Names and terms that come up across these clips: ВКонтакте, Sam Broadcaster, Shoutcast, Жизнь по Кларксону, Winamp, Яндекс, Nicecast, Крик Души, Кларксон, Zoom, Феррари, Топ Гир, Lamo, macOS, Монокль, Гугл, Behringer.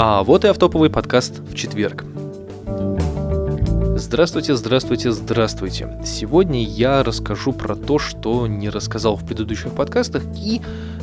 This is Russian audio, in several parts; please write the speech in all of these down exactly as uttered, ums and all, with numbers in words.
А вот и автоповый подкаст в четверг. Здравствуйте, здравствуйте, здравствуйте. Сегодня я расскажу про то, что не рассказал в предыдущих подкастах, и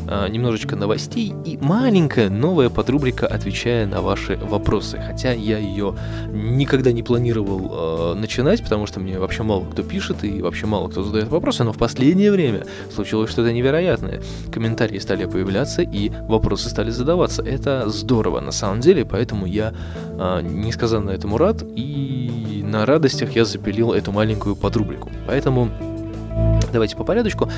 э, немножечко новостей, и маленькая новая подрубрика, отвечая на ваши вопросы. Хотя я ее никогда не планировал э, начинать, потому что мне вообще мало кто пишет и вообще мало кто задает вопросы, но в последнее время случилось что-то невероятное. Комментарии стали появляться и вопросы стали задаваться. Это здорово на самом деле, поэтому я э, несказанно этому рад, и на радостях я запилил эту маленькую подрубрику. Поэтому давайте по порядочку.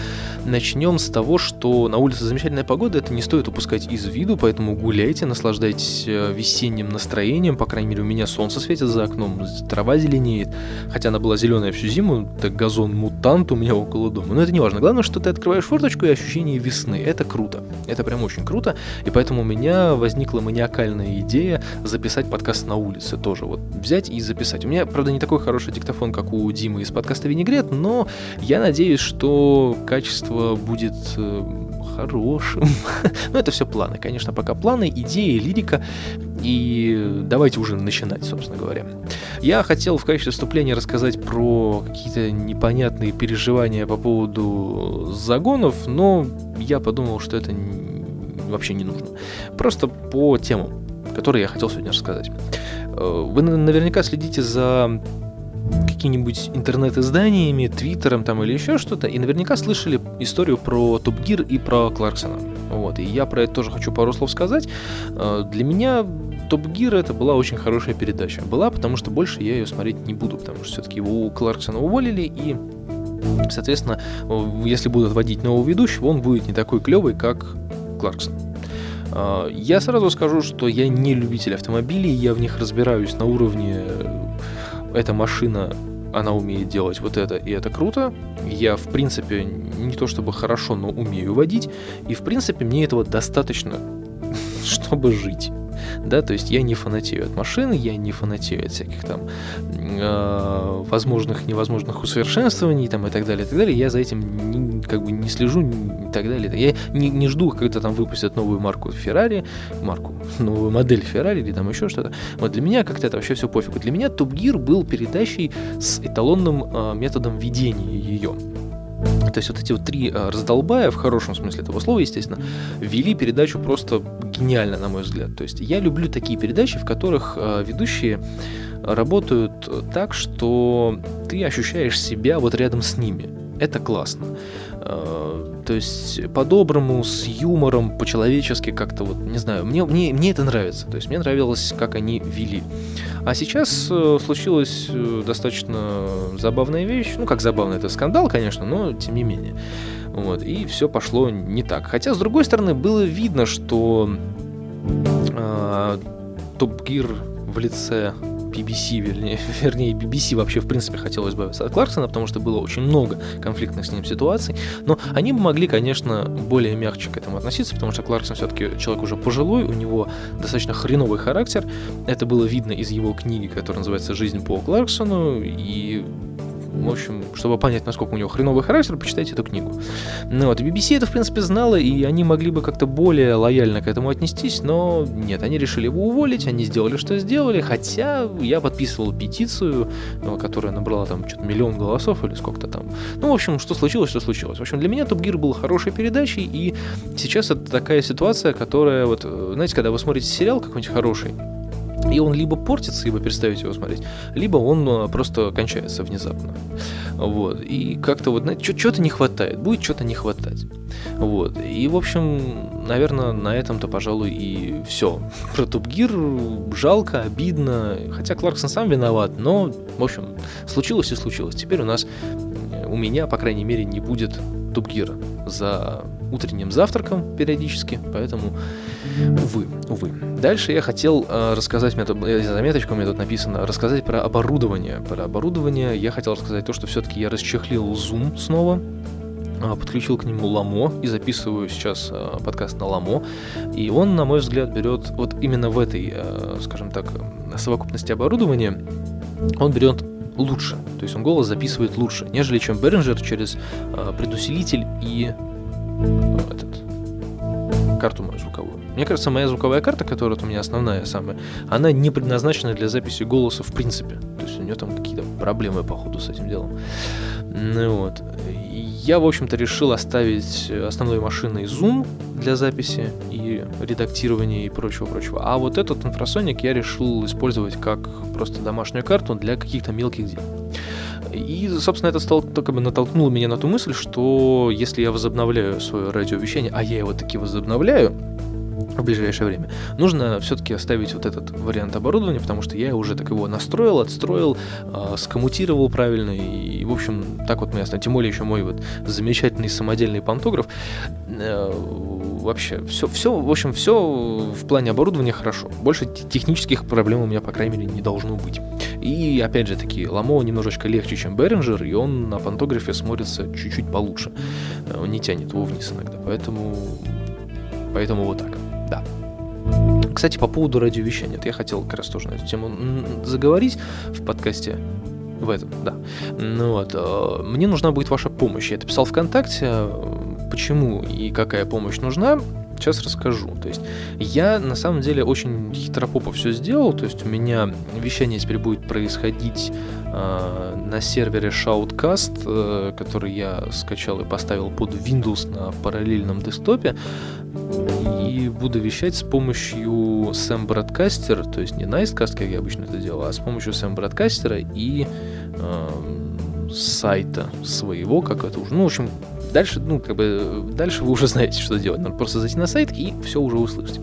Начнем с того, что на улице замечательная погода, это не стоит упускать из виду, поэтому гуляйте, наслаждайтесь весенним настроением. По крайней мере, у меня солнце светит за окном, трава зеленеет, хотя она была зеленая всю зиму, так газон-мутант у меня около дома. Но это не важно. Главное, что ты открываешь форточку и ощущение весны. Это круто. Это прям очень круто. И поэтому у меня возникла маниакальная идея записать подкаст на улице тоже. Вот взять и записать. У меня, правда, не такой хороший диктофон, как у Димы из подкаста «Винегрет», но я надеюсь, что качество будет э, хорошим. Но это все планы. Конечно, пока планы, идеи, лирика. И давайте уже начинать, собственно говоря. Я хотел в качестве вступления рассказать про какие-то непонятные переживания по поводу загонов, но я подумал, что это вообще не нужно. Просто по темам, которые я хотел сегодня рассказать. Вы наверняка следите за какими-нибудь интернет-изданиями, твиттером там или еще что-то, и наверняка слышали историю про Топ Гир и про Кларксона. Вот, и я про это тоже хочу пару слов сказать. Для меня Топ Гир это была очень хорошая передача. Была, потому что больше я ее смотреть не буду, потому что все-таки его у Кларксона уволили, и соответственно, если будут водить нового ведущего, он будет не такой клевый, как Кларксон. Я сразу скажу, что я не любитель автомобилей, я в них разбираюсь на уровне... Эта машина, она умеет делать вот это, и это круто. Я, в принципе, не то чтобы хорошо, но умею водить. И, в принципе, мне этого достаточно, чтобы жить. Да, то есть я не фанатею от машины, я не фанатею от всяких там э, возможных, невозможных усовершенствований там, и так далее, и так далее. Я за этим не, как бы не слежу и так далее. Я не, не жду, когда там выпустят новую марку Феррари, марку, новую модель Феррари или там еще что-то. Вот для меня как-то это вообще все пофигу. Для меня Топ Гир был передачей с эталонным э, методом ведения ее. То есть вот эти вот три раздолбая, в хорошем смысле этого слова, естественно, вели передачу просто гениально, на мой взгляд. То есть я люблю такие передачи, в которых ведущие работают так, что ты ощущаешь себя вот рядом с ними. Это классно. То есть по-доброму, с юмором, по-человечески как-то вот, не знаю, мне, мне, мне это нравится. То есть мне нравилось, как они вели. А сейчас э, случилась достаточно забавная вещь. Ну, как забавная, это скандал, конечно, но тем не менее. Вот, и все пошло не так. Хотя, с другой стороны, было видно, что э, Топ Гир в лице... би би си, вернее, вернее, би би си вообще, в принципе, хотел избавиться от Кларксона, потому что было очень много конфликтных с ним ситуаций, но они бы могли, конечно, более мягче к этому относиться, потому что Кларксон все-таки человек уже пожилой, у него достаточно хреновый характер, это было видно из его книги, которая называется «Жизнь по Кларксону», и... В общем, чтобы понять, насколько у него хреновый характер, почитайте эту книгу. Ну вот, би би си это, в принципе, знало, и они могли бы как-то более лояльно к этому отнестись, но нет, они решили его уволить, они сделали, что сделали, хотя я подписывал петицию, которая набрала там что-то миллион голосов или сколько-то там. Ну, в общем, что случилось, что случилось. В общем, для меня Топ Гир был хорошей передачей, и сейчас это такая ситуация, которая, вот, знаете, когда вы смотрите сериал какой-нибудь хороший, и он либо портится, и вы перестаете его смотреть, либо он просто кончается внезапно. Вот. И как-то вот, знаете, чего-то не хватает, будет что-то не хватать. Вот. И, в общем, наверное, на этом-то, пожалуй, и все. Про Топ Гир жалко, обидно, хотя Кларксон сам виноват, но, в общем, случилось и случилось. Теперь у нас, у меня, по крайней мере, не будет Топ Гира за утренним завтраком периодически, поэтому увы, увы. Дальше я хотел э, рассказать, мне тут, заметочка у меня тут написано, рассказать про оборудование. Про оборудование я хотел рассказать то, что все-таки я расчехлил Zoom снова, э, подключил к нему Lamo и записываю сейчас э, подкаст на Lamo. И он, на мой взгляд, берет вот именно в этой, э, скажем так, совокупности оборудования, он берет лучше. То есть он голос записывает лучше, нежели чем Behringer через э, предусилитель и этот карту мою звуковую. Мне кажется, моя звуковая карта, которая вот у меня основная самая, она не предназначена для записи голоса в принципе. То есть у нее там какие-то проблемы, походу, с этим делом. Ну вот. Я, в общем-то, решил оставить основной машиной Zoom для записи и редактирования и прочего-прочего. А вот этот инфрасоник я решил использовать как просто домашнюю карту для каких-то мелких дел. И, собственно, это стало, как бы натолкнуло меня на ту мысль, что если я возобновляю свое радиовещание, а я его таки возобновляю в ближайшее время, нужно все-таки оставить вот этот вариант оборудования, потому что я уже так его настроил, отстроил, э, скоммутировал правильно, и, в общем, так вот мы оставим. Тем более еще мой вот замечательный самодельный пантограф. Э, вообще, все, все, в общем, все в плане оборудования хорошо. Больше технических проблем у меня, по крайней мере, не должно быть. И, опять же таки, Lamo немножечко легче, чем Behringer, и он на пантографе смотрится чуть-чуть получше. Он не тянет его вниз иногда, поэтому... Поэтому вот так. Да. Кстати, по поводу радиовещания. Это я хотел как раз тоже на эту тему заговорить в подкасте. В этом, да. Ну вот. Мне нужна будет ваша помощь. Я это писал ВКонтакте. Почему и какая помощь нужна, сейчас расскажу. То есть я на самом деле очень хитропопо все сделал. То есть у меня вещание теперь будет происходить э, на сервере Shoutcast, э, который я скачал и поставил под Windows на параллельном десктопе. И буду вещать с помощью Sam Broadcaster, то есть не Nicecast, как я обычно это делаю, а с помощью Sam Broadcaster и э, сайта своего, как это уже. Ну, в общем, дальше, ну, как бы, дальше вы уже знаете, что делать. Надо просто зайти на сайт и все уже услышите.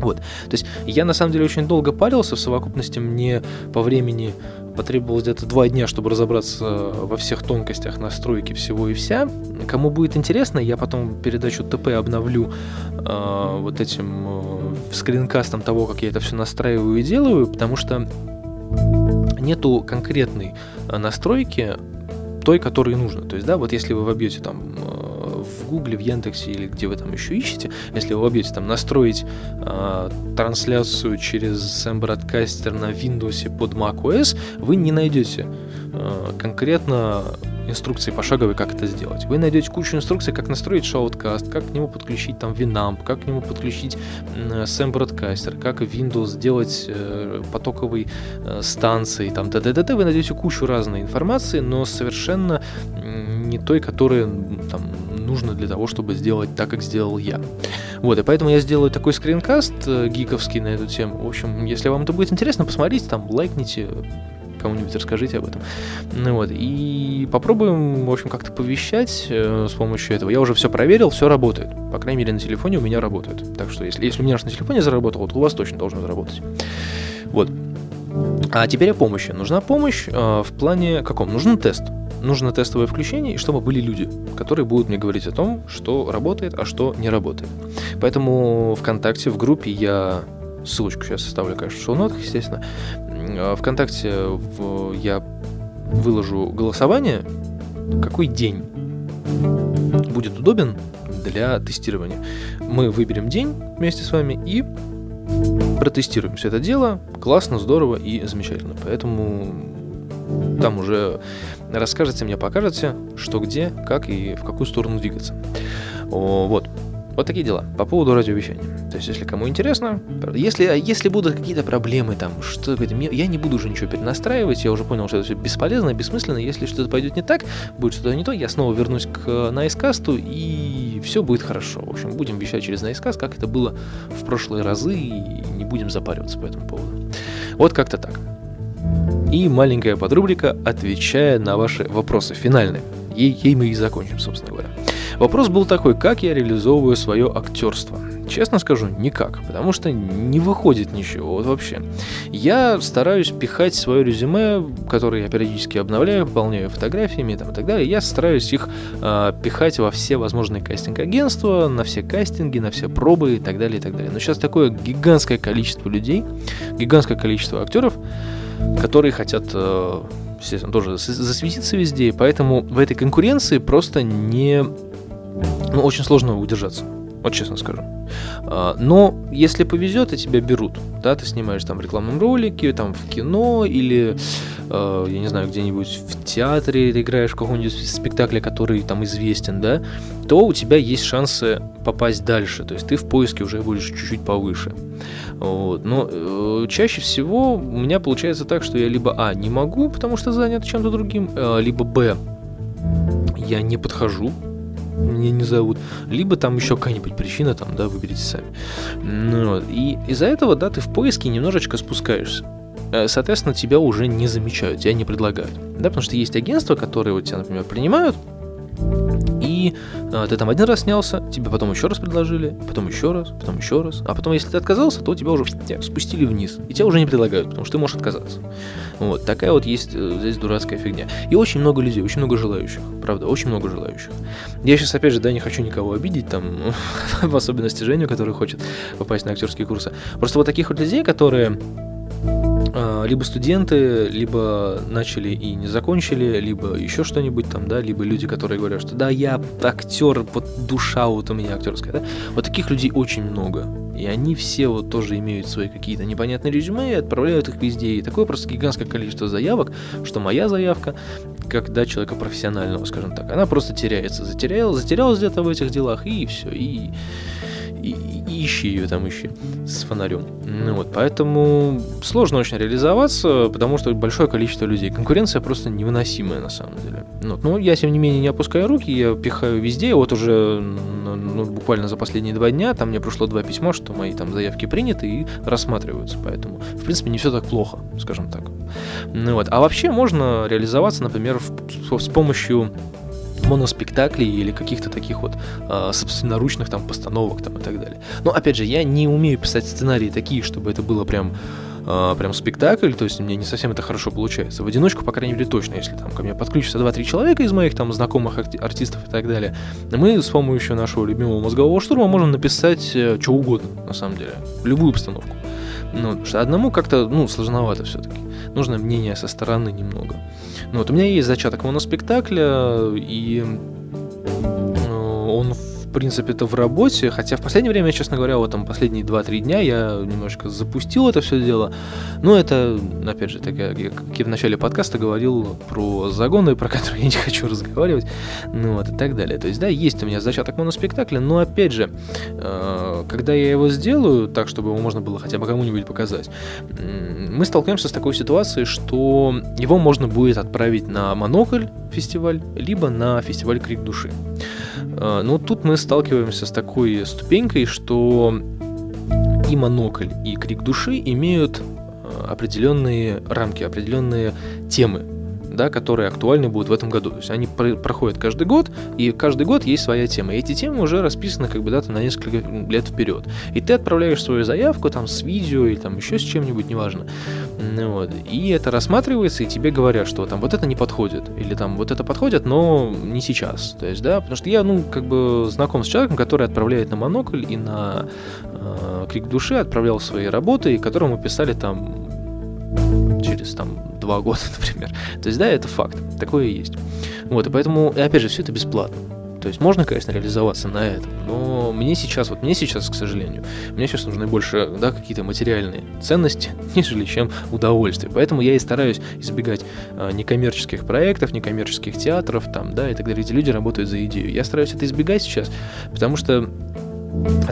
Вот. То есть я на самом деле очень долго парился. В совокупности мне по времени потребовалось где-то два дня, чтобы разобраться во всех тонкостях настройки всего и вся. Кому будет интересно, я потом передачу ТП обновлю э, вот этим э, скринкастом того, как я это все настраиваю и делаю, потому что нету конкретной настройки той, которой нужно. То есть, да, вот если вы вобьете там в Гугле, в Яндексе или где вы там еще ищете, если вы вобьете там настроить э, трансляцию через Sam Broadcaster на Windows под macOS, вы не найдете э, конкретно инструкции пошаговой, как это сделать. Вы найдете кучу инструкций, как настроить Shoutcast, как к нему подключить там Winamp, как к нему подключить э, Sam Broadcaster, как Windows сделать э, потоковой э, станцией, там, т.д. Вы найдете кучу разной информации, но совершенно не той, которая там нужно для того, чтобы сделать так, как сделал я. Вот, и поэтому я сделаю такой скринкаст гиковский на эту тему. В общем, если вам это будет интересно, посмотрите, там, лайкните, кому-нибудь расскажите об этом. Ну вот, и попробуем, в общем, как-то повещать э, с помощью этого. Я уже все проверил, все работает. По крайней мере, на телефоне у меня работает. Так что, если, если у меня аж на телефоне заработало, то у вас точно должно заработать. Вот. А теперь о помощи. Нужна помощь э, в плане каком? Нужен тест. Нужно тестовое включение, и чтобы были люди, которые будут мне говорить о том, что работает, а что не работает. Поэтому ВКонтакте, в группе я... Ссылочку сейчас оставлю, конечно, в шоу-нотах, естественно. ВКонтакте в... я выложу голосование, какой день будет удобен для тестирования. Мы выберем день вместе с вами и протестируем все это дело. Классно, здорово и замечательно. Поэтому... Там уже расскажете мне, покажете, что где, как и в какую сторону двигаться. О, вот. Вот такие дела по поводу радиовещания. То есть, если кому интересно, если, если будут какие-то проблемы, там, что, я не буду уже ничего перенастраивать, я уже понял, что это все бесполезно, бессмысленно. Если что-то пойдет не так, будет что-то не то, я снова вернусь к Nicecast, и все будет хорошо. В общем, будем вещать через Nicecast, как это было в прошлые разы, и не будем запариваться по этому поводу. Вот как-то так. И маленькая подрубрика, отвечая на ваши вопросы финальные. Ей, ей мы и закончим, собственно говоря. Вопрос был такой: как я реализовываю свое актерство? Честно скажу, никак, потому что не выходит ничего, вот вообще. Я стараюсь пихать свое резюме, которое я периодически обновляю, пополняю фотографиями там, и так далее. Я стараюсь их э, пихать во все возможные кастинг-агентства, на все кастинги, на все пробы и так далее, и так далее. Но сейчас такое гигантское количество людей, гигантское количество актеров, которые хотят, естественно, тоже засветиться везде, и поэтому в этой конкуренции просто не, ну, очень сложно удержаться. Вот честно скажу. Но если повезет, и тебя берут, да, ты снимаешь там в рекламном ролике, там в кино, или, я не знаю, где-нибудь в театре ты играешь в каком-нибудь спектакле, который там известен, да, то у тебя есть шансы попасть дальше, то есть ты в поиске уже будешь чуть-чуть повыше. Вот. Но э, чаще всего у меня получается так, что я либо а, не могу, потому что занят чем-то другим, э, либо б, я не подхожу, меня не зовут, либо там еще какая-нибудь причина, там, да, выберите сами. Ну, и из-за этого, да, ты в поиске немножечко спускаешься. Соответственно, тебя уже не замечают, тебя не предлагают. Да, потому что есть агентства, которые вот тебя, например, принимают, и э, ты там один раз снялся, тебе потом еще раз предложили, потом еще раз, потом еще раз. А потом, если ты отказался, то тебя уже тебя спустили вниз, и тебя уже не предлагают, потому что ты можешь отказаться. Вот, такая вот есть э, здесь дурацкая фигня. И очень много людей, очень много желающих, правда, очень много желающих. Я сейчас, опять же, да, не хочу никого обидеть, там, в особенности Женю, который хочет попасть на актерские курсы. Просто вот таких вот людей, которые... либо студенты, либо начали и не закончили, либо еще что-нибудь там, да, либо люди, которые говорят, что да, я актер, вот душа вот у меня актерская, да, вот таких людей очень много, и они все вот тоже имеют свои какие-то непонятные резюме и отправляют их везде, и такое просто гигантское количество заявок, что моя заявка, как, да, человека профессионального, скажем так, она просто теряется, затерялась, затерялась где-то в этих делах, и все, и... И, и ищи ее там, ищи с фонарем. Ну, вот, поэтому сложно очень реализоваться, потому что большое количество людей. Конкуренция просто невыносимая на самом деле. Ну, ну, я, тем не менее, не опускаю руки, я пихаю везде. Вот уже ну, буквально за последние два дня там мне пришло два письма, что мои там заявки приняты и рассматриваются. Поэтому, в принципе, не все так плохо, скажем так. Ну, вот. А вообще можно реализоваться, например, в, с помощью... моноспектаклей или каких-то таких вот э, собственноручных там постановок там и так далее. Но опять же, я не умею писать сценарии такие, чтобы это было прям э, прям спектакль, то есть мне не совсем это хорошо получается. В одиночку, по крайней мере, точно, если там ко мне подключатся два-три человека из моих там знакомых арти- артистов и так далее, мы с помощью нашего любимого мозгового штурма можем написать э, что угодно, на самом деле, любую постановку. Ну, потому что одному как-то, ну, сложновато все-таки. Нужно мнение со стороны немного. Ну, вот у меня есть зачаток моноспектакля, и он, в принципе, это в работе. Хотя в последнее время, честно говоря, вот там последние два-три дня я немножко запустил это все дело. Но это, опять же, так я, как я в начале подкаста говорил про загоны, про которые я не хочу разговаривать, ну вот и так далее. То есть, да, есть у меня зачаток моноспектакля, но, опять же, когда я его сделаю так, чтобы его можно было хотя бы кому-нибудь показать, мы столкнемся с такой ситуацией, что его можно будет отправить на Монокль фестиваль, либо на фестиваль «Крик Души». Но тут мы сталкиваемся с такой ступенькой, что и Монокль, и Крик Души имеют определенные рамки, определенные темы, да, которые актуальны будут в этом году. То есть они про- проходят каждый год, и каждый год есть своя тема. И эти темы уже расписаны как бы да, на несколько лет вперед. И ты отправляешь свою заявку там, с видео или там, еще с чем-нибудь, неважно. Вот. И это рассматривается, и тебе говорят, что там вот это не подходит, или там вот это подходит, но не сейчас. То есть, да, потому что я ну, как бы знаком с человеком, который отправляет на Монокль и на э, Крик Души, отправлял свои работы, и которому писали там через там два года, например. То есть, да, это факт. Такое и есть. Вот, и поэтому, и опять же, все это бесплатно. То есть, можно, конечно, реализоваться на этом, но мне сейчас, вот мне сейчас, к сожалению, мне сейчас нужны больше, да, какие-то материальные ценности, нежели чем удовольствие. Поэтому я и стараюсь избегать а, некоммерческих проектов, некоммерческих театров, там, да, и так далее. Эти люди работают за идею. Я стараюсь это избегать сейчас, потому что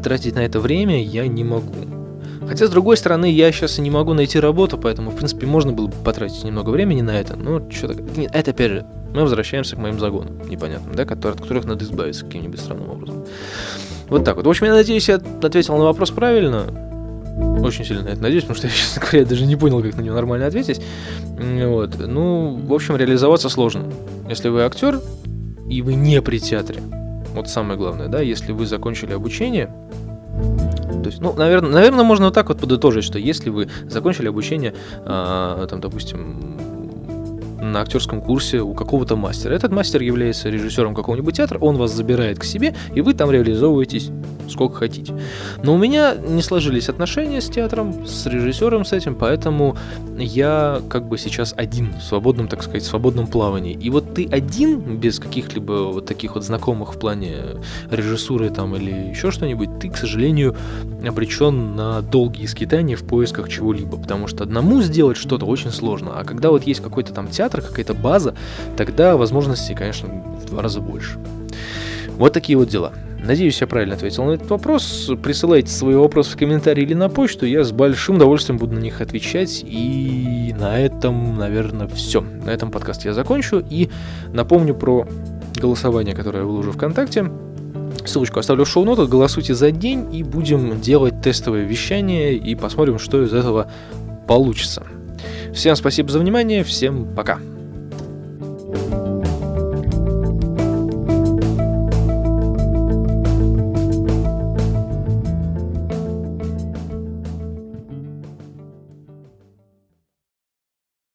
тратить на это время я не могу. Хотя, с другой стороны, я сейчас и не могу найти работу, поэтому, в принципе, можно было бы потратить немного времени на это, но что-то... Нет, это, опять же, мы возвращаемся к моим загонам непонятным, да, которые, от которых надо избавиться каким-нибудь странным образом. Вот так вот. В общем, я надеюсь, я ответил на вопрос правильно. Очень сильно на это надеюсь, потому что я, честно говоря, даже не понял, как на него нормально ответить. Вот. Ну, в общем, реализоваться сложно. Если вы актер, и вы не при театре. Вот самое главное, да, если вы закончили обучение... То есть, ну, наверное, наверное, можно вот так вот подытожить, что если вы закончили обучение, э, там, допустим, на актерском курсе у какого-то мастера. Этот мастер является режиссером какого-нибудь театра, он вас забирает к себе, и вы там реализовываетесь сколько хотите. Но у меня не сложились отношения с театром, с режиссером, с этим, поэтому я как бы сейчас один, в свободном, так сказать, в свободном плавании. И вот ты один, без каких-либо вот таких вот знакомых в плане режиссуры там или еще что-нибудь, ты, к сожалению, обречен на долгие скитания в поисках чего-либо, потому что одному сделать что-то очень сложно, а когда вот есть какой-то там театр, какая-то база, тогда возможностей, конечно, в два раза больше. Вот такие вот дела. Надеюсь, я правильно ответил на этот вопрос. Присылайте свои вопросы в комментарии или на почту. Я с большим удовольствием буду на них отвечать. И на этом, наверное, все. На этом подкаст я закончу. И напомню про голосование, которое я выложу ВКонтакте. Ссылочку оставлю в шоу-нотах. Голосуйте за день, и будем делать тестовое вещание. И посмотрим, что из этого получится. Всем спасибо за внимание. Всем пока.